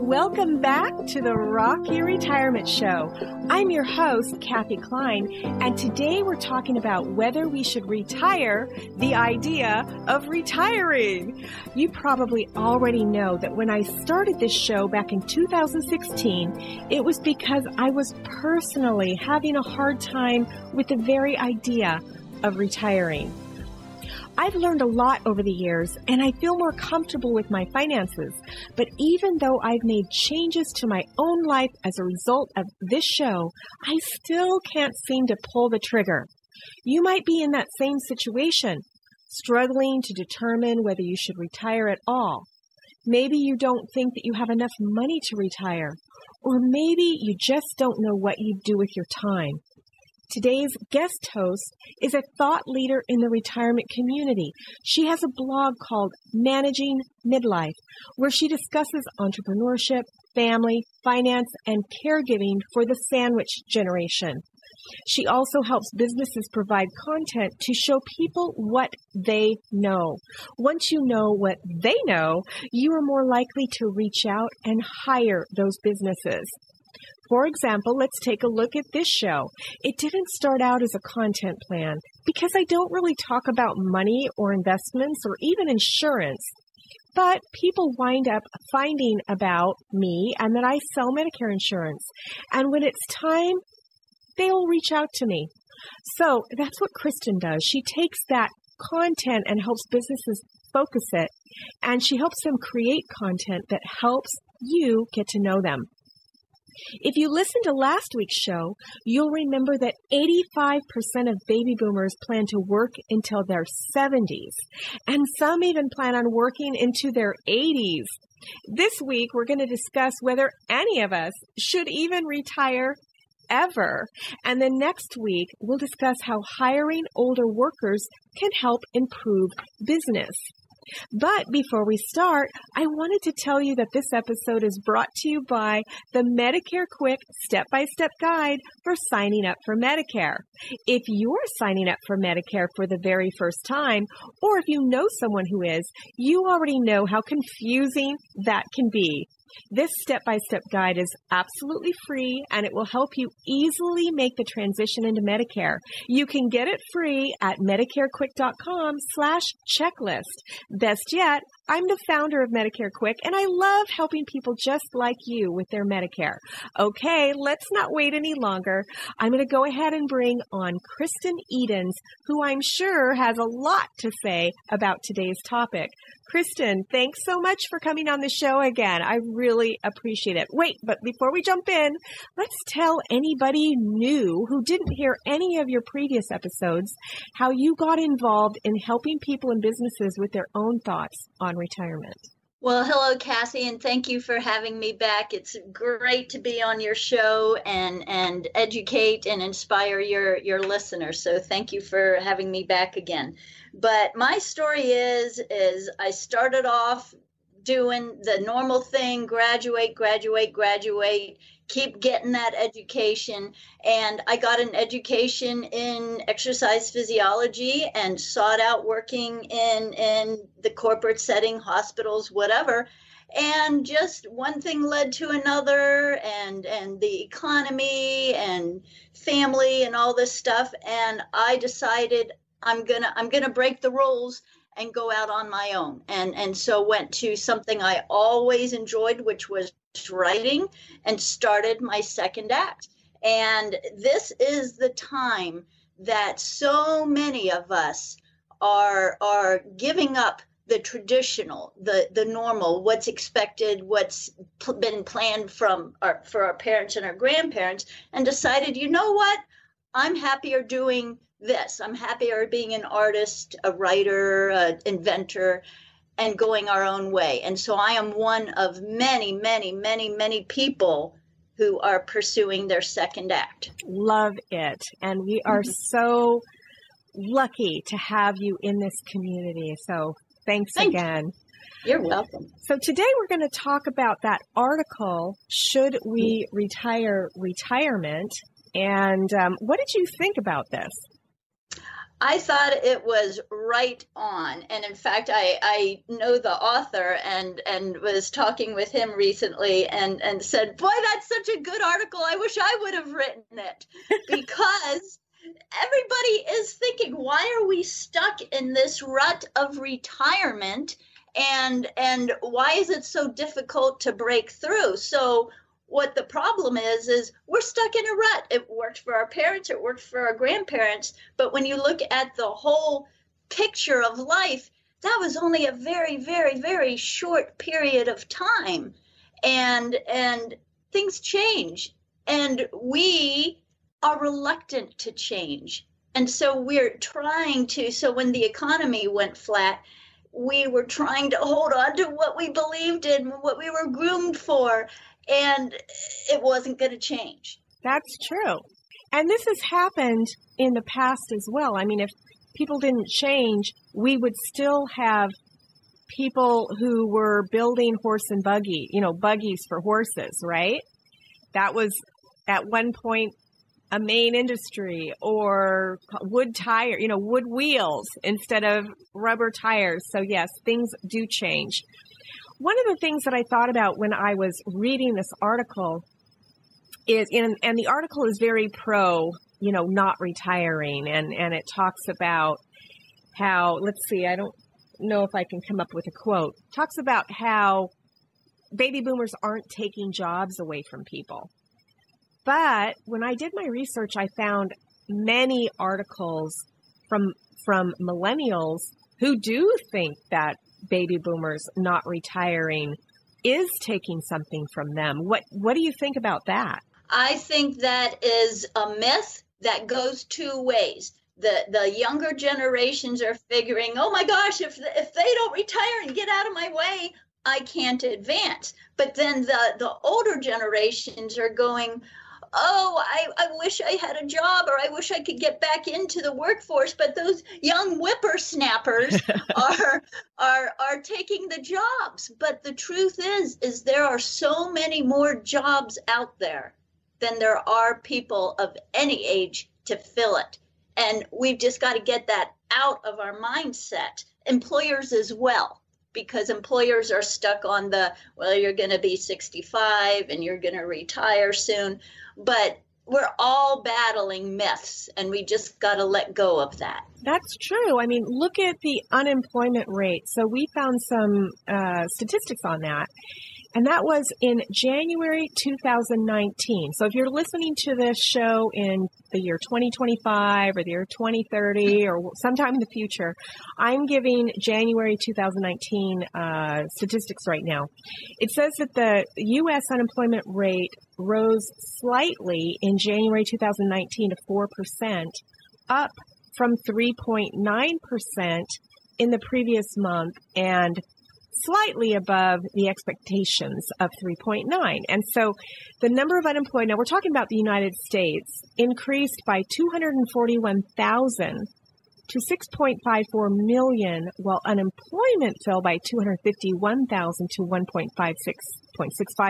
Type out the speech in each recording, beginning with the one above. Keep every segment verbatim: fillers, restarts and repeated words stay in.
Welcome back to the Rocky Retirement Show. I'm your host, Kathe Kline, and today we're talking about whether we should retire, the idea of retiring. You probably already know that when I started this show back in two thousand sixteen, it was because I was personally having a hard time with the very idea of retiring. I've learned a lot over the years, and I feel more comfortable with my finances. But even though I've made changes to my own life as a result of this show, I still can't seem to pull the trigger. You might be in that same situation, struggling to determine whether you should retire at all. Maybe you don't think that you have enough money to retire, or maybe you just don't know what you'd do with your time. Today's guest host is a thought leader in the retirement community. She has a blog called Managing Midlife, where she discusses entrepreneurship, family, finance, and caregiving for the sandwich generation. She also helps businesses provide content to show people what they know. Once you know what they know, you are more likely to reach out and hire those businesses. For example, let's take a look at this show. It didn't start out as a content plan because I don't really talk about money or investments or even insurance. But people wind up finding about me and that I sell Medicare insurance. And when it's time, they will reach out to me. So that's what Kristen does. She takes that content and helps businesses focus it. And she helps them create content that helps you get to know them. If you listen to last week's show, you'll remember that eighty-five percent of baby boomers plan to work until their seventies, and some even plan on working into their eighties. This week, we're going to discuss whether any of us should even retire ever, and then next week, we'll discuss how hiring older workers can help improve business. But before we start, I wanted to tell you that this episode is brought to you by the Medicare Quick Step-by-Step Guide for Signing Up for Medicare. If you're signing up for Medicare for the very first time, or if you know someone who is, you already know how confusing that can be. This step-by-step guide is absolutely free, and it will help you easily make the transition into Medicare. You can get it free at medicare quick dot com slash checklist. Best yet, I'm the founder of Medicare Quick, and I love helping people just like you with their Medicare. Okay, let's not wait any longer. I'm going to go ahead and bring on Kristen Edens, who I'm sure has a lot to say about today's topic. Kristen, thanks so much for coming on the show again. I really appreciate it. Wait, but before we jump in, let's tell anybody new who didn't hear any of your previous episodes how you got involved in helping people and businesses with their own thoughts on retirement. Well, hello, Kathy, and thank you for having me back. It's great to be on your show and, and educate and inspire your, your listeners. So thank you for having me back again. But my story is, is I started off doing the normal thing, graduate, graduate, graduate, keep getting that education. And I got an education in exercise physiology and sought out working in, in the corporate setting, hospitals, whatever. And just one thing led to another, and, and the economy and family and all this stuff. And I decided I'm gonna, I'm gonna break the rules and go out on my own. And, and so went to something I always enjoyed, which was writing, and started my second act. And this is the time that so many of us are, are giving up the traditional, the, the normal, what's expected, what's pl- been planned from our, for our parents and our grandparents, and decided, you know what, I'm happier doing this. I'm happier being an artist, a writer, an inventor, and going our own way. And so I am one of many, many, many, many people who are pursuing their second act. Love it. And we are mm-hmm. so lucky to have you in this community. So Thanks Thank again. You. You're welcome. So today we're going to talk about that article, Should We Retire Retirement? And um, what did you think about this? I thought it was right on. And in fact, I, I know the author and, and was talking with him recently and, and said, boy, that's such a good article. I wish I would have written it, because everybody is thinking, why are we stuck in this rut of retirement, and and why is it so difficult to break through? So what the problem is, is we're stuck in a rut. It worked for our parents, it worked for our grandparents, but when you look at the whole picture of life, that was only a very, very, very short period of time, and and things change, and we are reluctant to change. And so we're trying to, so when the economy went flat, we were trying to hold on to what we believed in, what we were groomed for, and it wasn't going to change. That's true. And this has happened in the past as well. I mean, if people didn't change, we would still have people who were building horse and buggy, you know, buggies for horses, right? That was at one point a main industry, or wood tire, you know, wood wheels instead of rubber tires. So yes, things do change. One of the things that I thought about when I was reading this article is, and, and the article is very pro, you know, not retiring. And, and it talks about how, let's see, I don't know if I can come up with a quote, talks about how baby boomers aren't taking jobs away from people. But when I did my research, I found many articles from from millennials who do think that baby boomers not retiring is taking something from them. What what do you think about that? I think that is a myth that goes two ways. The the younger generations are figuring, oh my gosh, if if they don't retire and get out of my way, I can't advance. But then the the older generations are going, oh, I, I wish I had a job, or I wish I could get back into the workforce. But those young whippersnappers are, are, are taking the jobs. But the truth is, is there are so many more jobs out there than there are people of any age to fill it. And we've just got to get that out of our mindset, employers as well. Because employers are stuck on the, well, you're going to be sixty-five and you're going to retire soon. But we're all battling myths, and we just got to let go of that. That's true. I mean, look at the unemployment rate. So we found some uh, statistics on that, and that was in January two thousand nineteen. So if you're listening to this show in the year twenty twenty-five or the year twenty thirty or sometime in the future, I'm giving January two thousand nineteen uh, statistics right now. It says that the U S unemployment rate rose slightly in January two thousand nineteen to four percent, up from three point nine percent in the previous month, and slightly above the expectations of three point nine. And so the number of unemployed, now we're talking about the United States, increased by two hundred forty-one thousand to six point five four million, while unemployment fell by two hundred fifty-one thousand to one point five six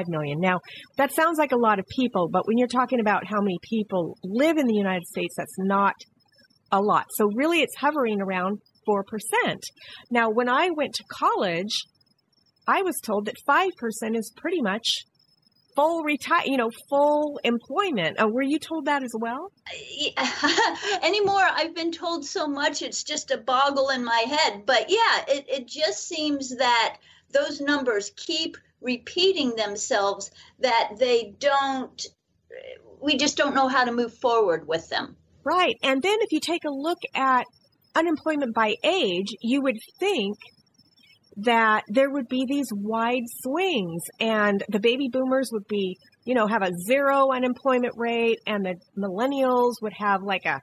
million. Now, that sounds like a lot of people, but when you're talking about how many people live in the United States, that's not a lot. So really, it's hovering around four percent. Now, when I went to college, I was told that five percent is pretty much full retire, you know, full employment. Oh, were you told that as well? Yeah. Anymore, I've been told so much, it's just a boggle in my head. But yeah, it, it just seems that those numbers keep repeating themselves, that they don't, we just don't know how to move forward with them. Right. And then if you take a look at unemployment by age, you would think that there would be these wide swings, and the baby boomers would be, you know, have a zero unemployment rate, and the millennials would have like a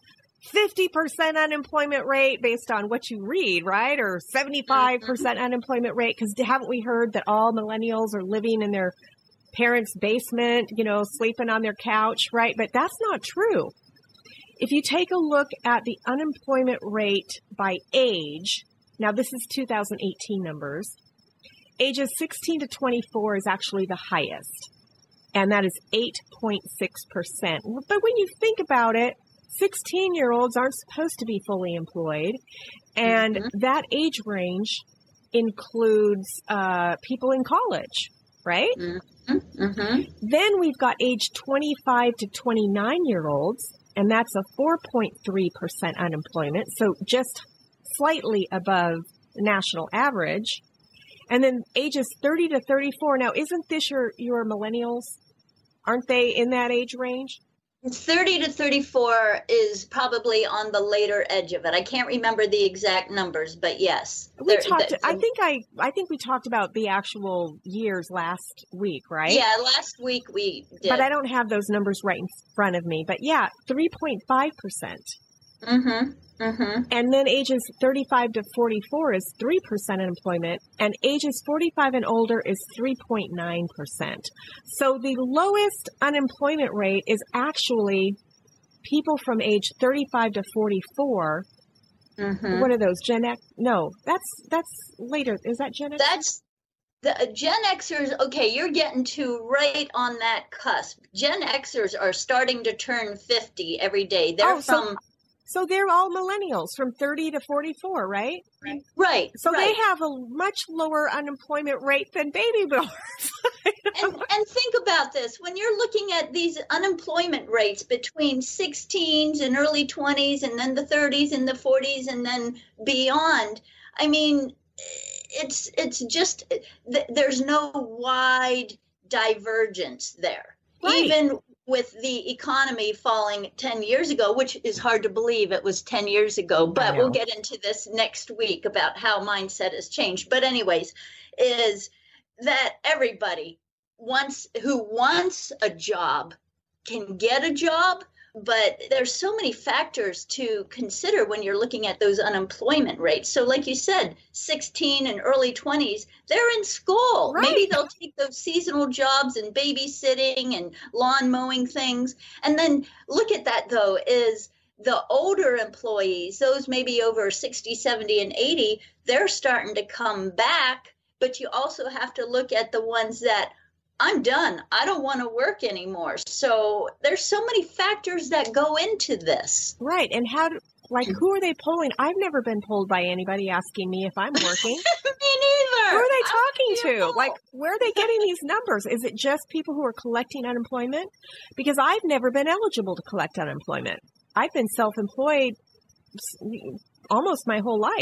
fifty percent unemployment rate based on what you read, right? Or seventy-five percent unemployment rate, because haven't we heard that all millennials are living in their parents' basement, you know, sleeping on their couch, right? But that's not true. If you take a look at the unemployment rate by age, now, this is two thousand eighteen numbers. Ages sixteen to twenty-four is actually the highest, and that is eight point six percent. But when you think about it, sixteen-year-olds aren't supposed to be fully employed, and mm-hmm. that age range includes uh, people in college, right? Mm-hmm. Mm-hmm. Then we've got age twenty-five to twenty-nine-year-olds, and that's a four point three percent unemployment, so just slightly above the national average. And then ages thirty to thirty-four. Now, isn't this your, your millennials? Aren't they in that age range? thirty to thirty-four is probably on the later edge of it. I can't remember the exact numbers, but yes. We talked, I think I, I think we talked about the actual years last week, right? Yeah, last week we did. But I don't have those numbers right in front of me. But yeah, three point five percent. Mm-hmm. Mm-hmm. And then ages thirty-five to forty-four is three percent unemployment, and ages forty-five and older is three point nine percent. So the lowest unemployment rate is actually people from age thirty-five to forty-four. Mm-hmm. What are those, Gen X? No, that's that's later. Is that Gen X? That's the Gen Xers. Okay, you're getting to right on that cusp. Gen Xers are starting to turn fifty every day. They're oh, from... So- So they're all millennials from thirty to forty-four, right? Right. Right. So right. They have a much lower unemployment rate than baby boomers. and, and think about this. When you're looking at these unemployment rates between sixteens and early twenties and then the thirties and the forties and then beyond, I mean, it's it's just th- there's no wide divergence there. Right. Even with the economy falling ten years ago, which is hard to believe it was ten years ago, but we'll get into this next week about how mindset has changed. But anyways, is that everybody wants, who wants a job can get a job, but there's so many factors to consider when you're looking at those unemployment rates. So like you said, sixteen and early twenties, they're in school. Right. Maybe they'll take those seasonal jobs and babysitting and lawn mowing things. And then look at that, though, is the older employees, those maybe over sixty, seventy, and eighty, they're starting to come back. But you also have to look at the ones that I'm done. I don't want to work anymore. So there's so many factors that go into this. Right. And how, do, like, who are they polling? I've never been polled by anybody asking me if I'm working. Me neither. Who are they talking to? Like, where are they getting these numbers? Is it just people who are collecting unemployment? Because I've never been eligible to collect unemployment. I've been self-employed almost my whole life.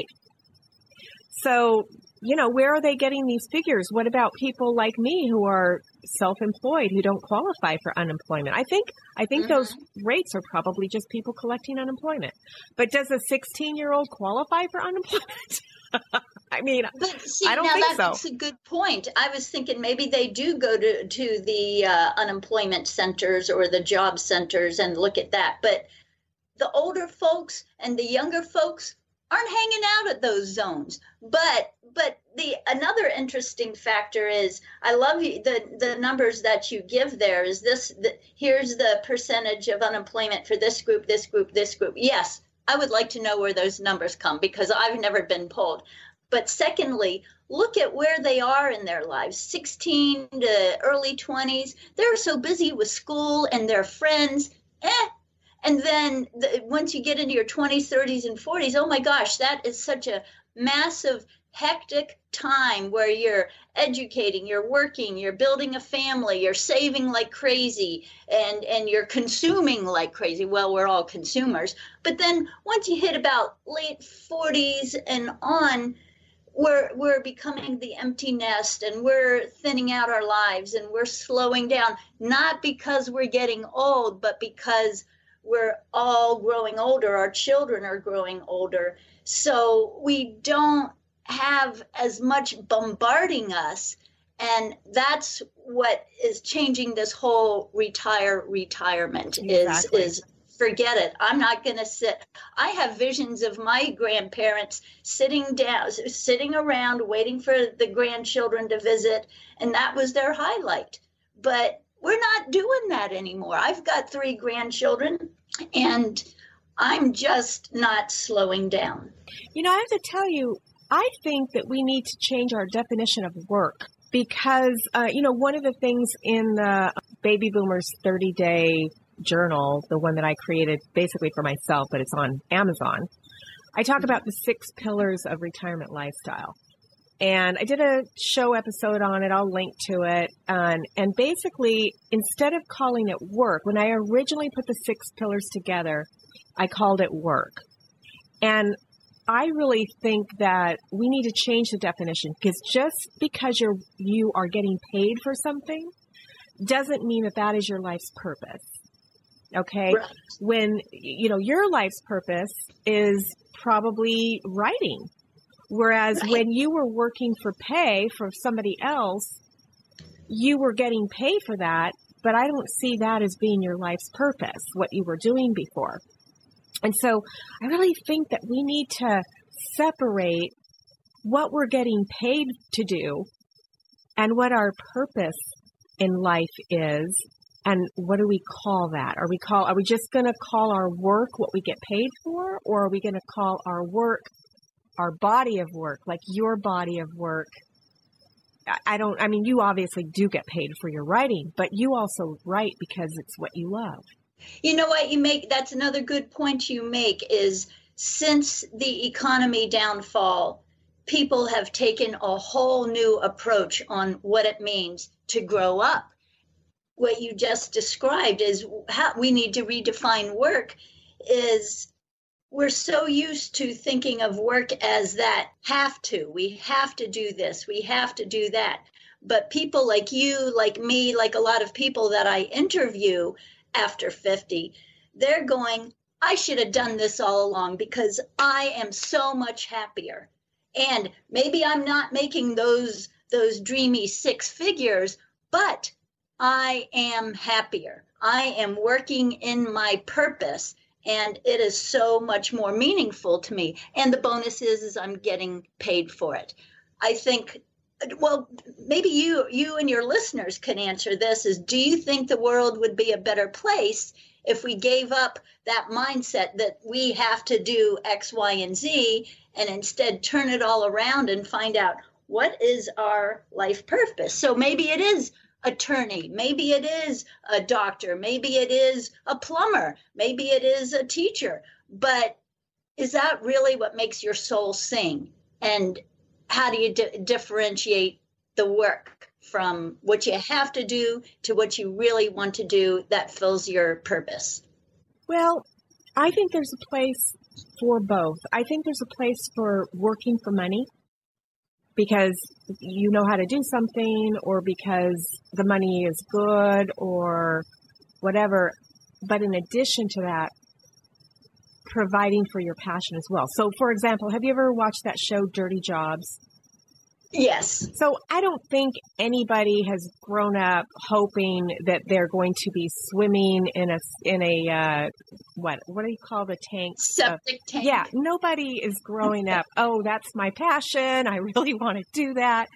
So, you know, where are they getting these figures? What about people like me who are self-employed, who don't qualify for unemployment? I think I think mm-hmm. those rates are probably just people collecting unemployment. But does a sixteen-year-old qualify for unemployment? I mean, see, I don't now think that's so. That's a good point. I was thinking maybe they do go to, to the uh, unemployment centers or the job centers and look at that. But the older folks and the younger folks aren't hanging out at those zones. But but the another interesting factor is, I love the the numbers that you give there, is this, the, here's the percentage of unemployment for this group, this group, this group. Yes, I would like to know where those numbers come, because I've never been polled. But secondly, look at where they are in their lives, sixteen to early twenties. They're so busy with school and their friends. Eh. And then the, once you get into your twenties, thirties, and forties, oh my gosh, that is such a massive, hectic time where you're educating, you're working, you're building a family, you're saving like crazy, and, and you're consuming like crazy. Well, we're all consumers. But then once you hit about late forties and on, We're, we're becoming the empty nest, and we're thinning out our lives, and we're slowing down, not because we're getting old, but because we're all growing older. Our children are growing older. So we don't have as much bombarding us. And that's what is changing this whole retire retirement exactly. is, is forget it. I'm not going to sit. I have visions of my grandparents sitting down, sitting around, waiting for the grandchildren to visit. And that was their highlight. But we're not doing that anymore. I've got three grandchildren, and I'm just not slowing down. You know, I have to tell you, I think that we need to change our definition of work, because, uh, you know, one of the things in the Baby Boomer's thirty-day journal, the one that I created basically for myself, but it's on Amazon, I talk about the six pillars of retirement lifestyle. And I did a show episode on it. I'll link to it. And, and basically, instead of calling it work, when I originally put the six pillars together, I called it work. And I really think that we need to change the definition, because just because you're, you are getting paid for something doesn't mean that that is your life's purpose. Okay. Right. When, you know, your life's purpose is probably writing. Whereas right. when you were working for pay for somebody else, you were getting paid for that. But I don't see that as being your life's purpose, what you were doing before. And so I really think that we need to separate what we're getting paid to do and what our purpose in life is. And what do we call that? Are we call? Are we just going to call our work what we get paid for? Or are we going to call our work our body of work, like your body of work? I don't, I mean, you obviously do get paid for your writing, but you also write because it's what you love. You know what you make? That's another good point you make, is since the economy downfall, people have taken a whole new approach on what it means to grow up. What you just described is how we need to redefine work. Is we're so used to thinking of work as that have to, we have to do this, we have to do that. But people like you, like me, like a lot of people that I interview after fifty, they're going, I should have done this all along, because I am so much happier. And maybe I'm not making those, those dreamy six figures, but I am happier. I am working in my purpose, and it is so much more meaningful to me. And the bonus is, is I'm getting paid for it. I think, well, maybe you, you and your listeners can answer this, is do you think the world would be a better place if we gave up that mindset that we have to do X, Y, and Z, and instead turn it all around and find out what is our life purpose? So maybe it is attorney, maybe it is a doctor, maybe it is a plumber, maybe it is a teacher. But is that really what makes your soul sing? And how do you di- differentiate the work from what you have to do to what you really want to do that fills your purpose? Well, I think there's a place for both. I think there's a place for working for money, because you know how to do something, or because the money is good, or whatever. But in addition to that, providing for your passion as well. So, for example, have you ever watched that show, Dirty Jobs? Yes. So I don't think anybody has grown up hoping that they're going to be swimming in a, in a uh, what, what do you call the tank? Septic uh, tank. Yeah. Nobody is growing up, oh, that's my passion, I really want to do that.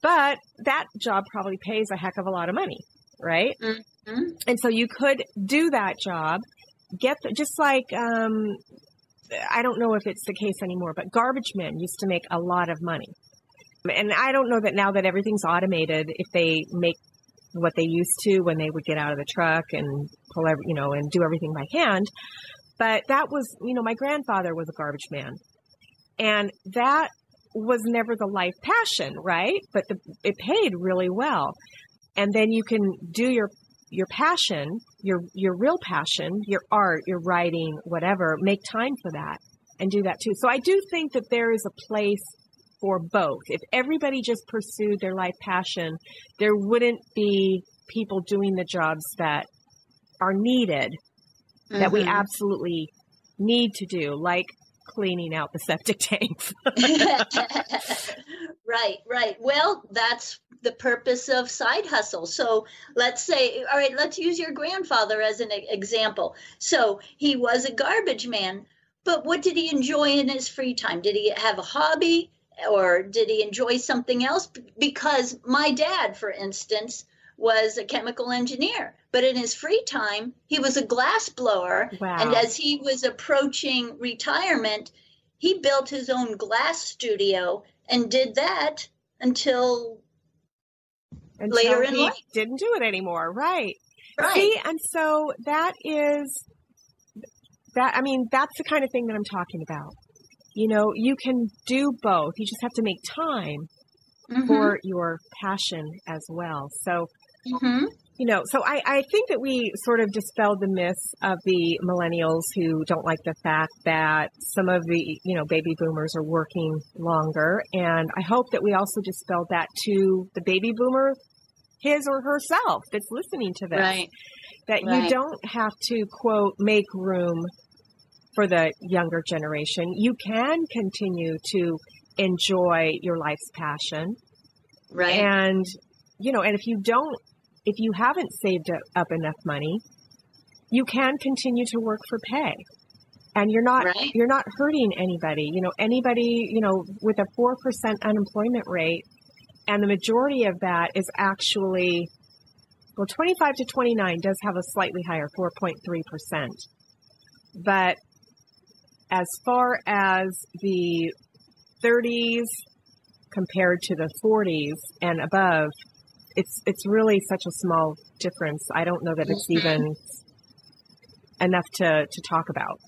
But that job probably pays a heck of a lot of money, right? Mm-hmm. And so you could do that job, get the, just like um, I don't know if it's the case anymore, but garbage men used to make a lot of money. And I don't know that now that everything's automated, if they make what they used to when they would get out of the truck and pull every, you know, and do everything by hand. But that was, you know, my grandfather was a garbage man, and that was never the life passion, right? But the, it paid really well. And then you can do your, your passion, your, your real passion, your art, your writing, whatever, make time for that and do that too. So I do think that there is a place for both. If everybody just pursued their life passion, there wouldn't be people doing the jobs that are needed, mm-hmm. that we absolutely need to do, like cleaning out the septic tanks. Right, right. Well, that's the purpose of side hustle. So let's say, all right, let's use your grandfather as an example. So he was a garbage man, but what did he enjoy in his free time? Did he have a hobby, or did he enjoy something else? Because my dad, for instance, was a chemical engineer, but in his free time, he was a glass blower. Wow. And as he was approaching retirement, he built his own glass studio and did that until, until later in life. Didn't do it anymore. Right. Right. See, and so that is that, I mean, that's the kind of thing that I'm talking about. You know, you can do both. You just have to make time mm-hmm. for your passion as well. So, mm-hmm. you know, so I, I think that we sort of dispelled the myth of the millennials who don't like the fact that some of the, you know, baby boomers are working longer. And I hope that we also dispelled that to the baby boomer, his or herself, that's listening to this. Right. That right. you don't have to, quote, make room for the younger generation. You can continue to enjoy your life's passion. Right. And, you know, and if you don't, if you haven't saved up enough money, you can continue to work for pay. And you're not, right. you're not hurting anybody. You know, anybody, you know, with a four percent unemployment rate, and the majority of that is actually, well, twenty-five to twenty-nine does have a slightly higher four point three percent. But as far as the thirties compared to the forties and above, it's it's really such a small difference. I don't know that it's even enough to, to talk about.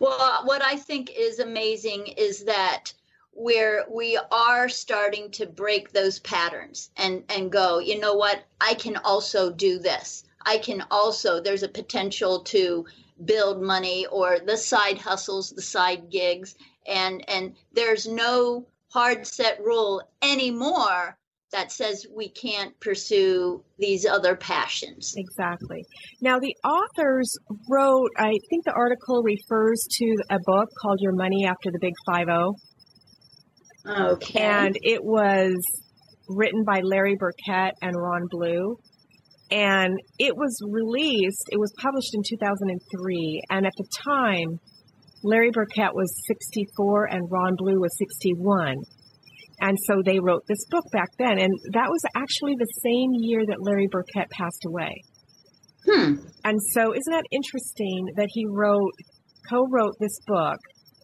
Well, what I think is amazing is that we're, we are starting to break those patterns and, and go, you know what, I can also do this. I can also, there's a potential to build money, or the side hustles, the side gigs, and and there's no hard set rule anymore that says we can't pursue these other passions. Exactly. Now, the authors wrote, I think the article refers to a book called Your Money After the Big Five O. Okay. And it was written by Larry Burkett and Ron Blue. And it was released, it was published in two thousand three. And at the time, Larry Burkett was sixty-four and Ron Blue was sixty-one. And so they wrote this book back then. And that was actually the same year that Larry Burkett passed away. Hmm. And so isn't that interesting that he wrote, co-wrote this book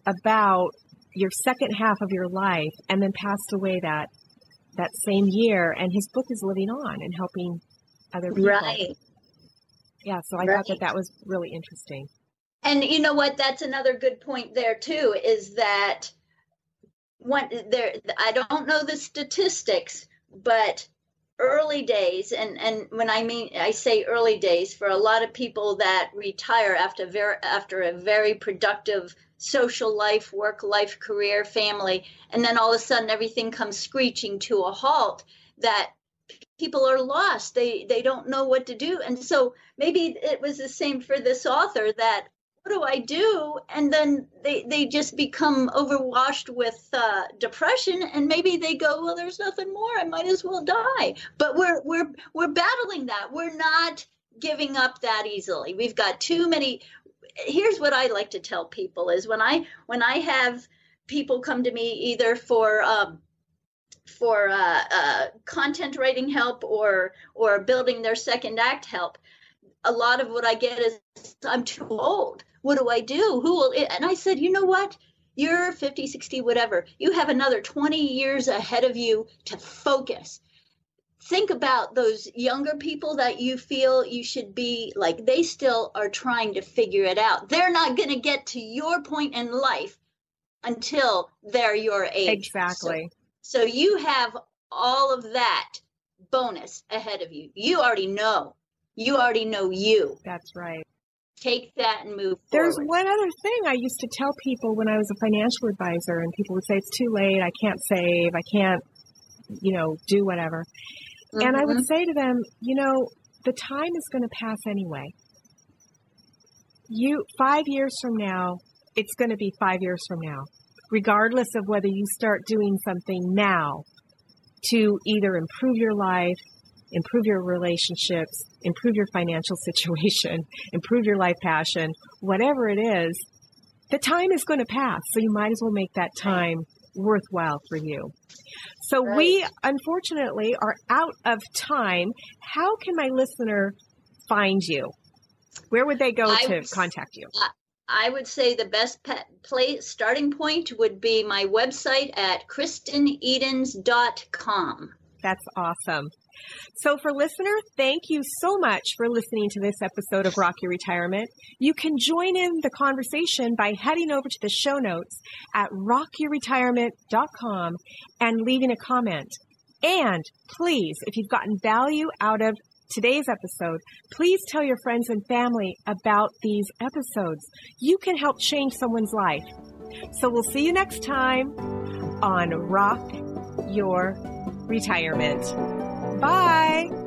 about your second half of your life and then passed away that, that same year. And his book is living on and helping other people. Right. Yeah. So I right. thought that that was really interesting. And you know what? That's another good point there too, is that one there, I don't know the statistics, but early days. And, and when I mean, I say early days, for a lot of people that retire after very, after a very productive social life, work life, career, family, and then all of a sudden everything comes screeching to a halt, that people are lost. They they don't know what to do. And so maybe it was the same for this author, that what do I do? And then they, they just become overwashed with uh, depression, and maybe they go, well, there's nothing more. I might as well die. But we're we're we're battling that. We're not giving up that easily. We've got too many. Here's what I like to tell people is when I when I have people come to me either for um, for uh, uh, content writing help or or building their second act help, a lot of what I get is, I'm too old. What do I do? Who will it? And I said, you know what? You're fifty, sixty, whatever. You have another twenty years ahead of you to focus. Think about those younger people that you feel you should be like. They still are trying to figure it out. They're not going to get to your point in life until they're your age. Exactly. So, so you have all of that bonus ahead of you. You already know. You already know you. That's right. Take that and move There's forward. One other thing I used to tell people when I was a financial advisor, and people would say, it's too late, I can't save, I can't, you know, do whatever. Mm-hmm. And I would say to them, you know, the time is going to pass anyway. You, five years from now, it's going to be five years from now, regardless of whether you start doing something now to either improve your life, improve your relationships, improve your financial situation, improve your life passion, whatever it is, the time is going to pass. So you might as well make that time worthwhile for you. So right. We, unfortunately, are out of time. How can my listener find you? Where would they go I to would, contact you? I would say the best pet play, starting point would be my website at Kristen Edens dot com. That's awesome. So for listener, thank you so much for listening to this episode of Rocky Retirement. You can join in the conversation by heading over to the show notes at rocky retirement dot com and leaving a comment. And please, if you've gotten value out of today's episode, please tell your friends and family about these episodes. You can help change someone's life. So we'll see you next time on Rock Your Retirement. Bye.